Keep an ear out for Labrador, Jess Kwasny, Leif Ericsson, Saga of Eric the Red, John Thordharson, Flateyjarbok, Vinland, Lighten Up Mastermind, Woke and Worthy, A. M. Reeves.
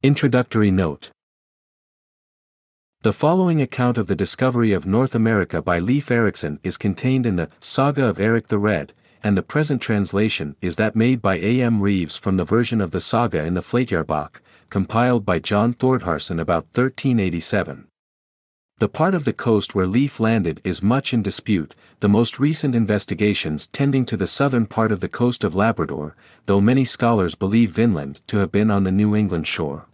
Introductory note. The following account of the discovery of North America by Leif Ericsson is contained in the Saga of Eric the Red, and the present translation is that made by A. M. Reeves from the version of the saga in the Flateyjarbok, compiled by John Thordharson about 1387. The part of the coast where Leif landed is much in dispute, the most recent investigations tending to the southern part of the coast of Labrador, though many scholars believe Vinland to have been on the New England shore.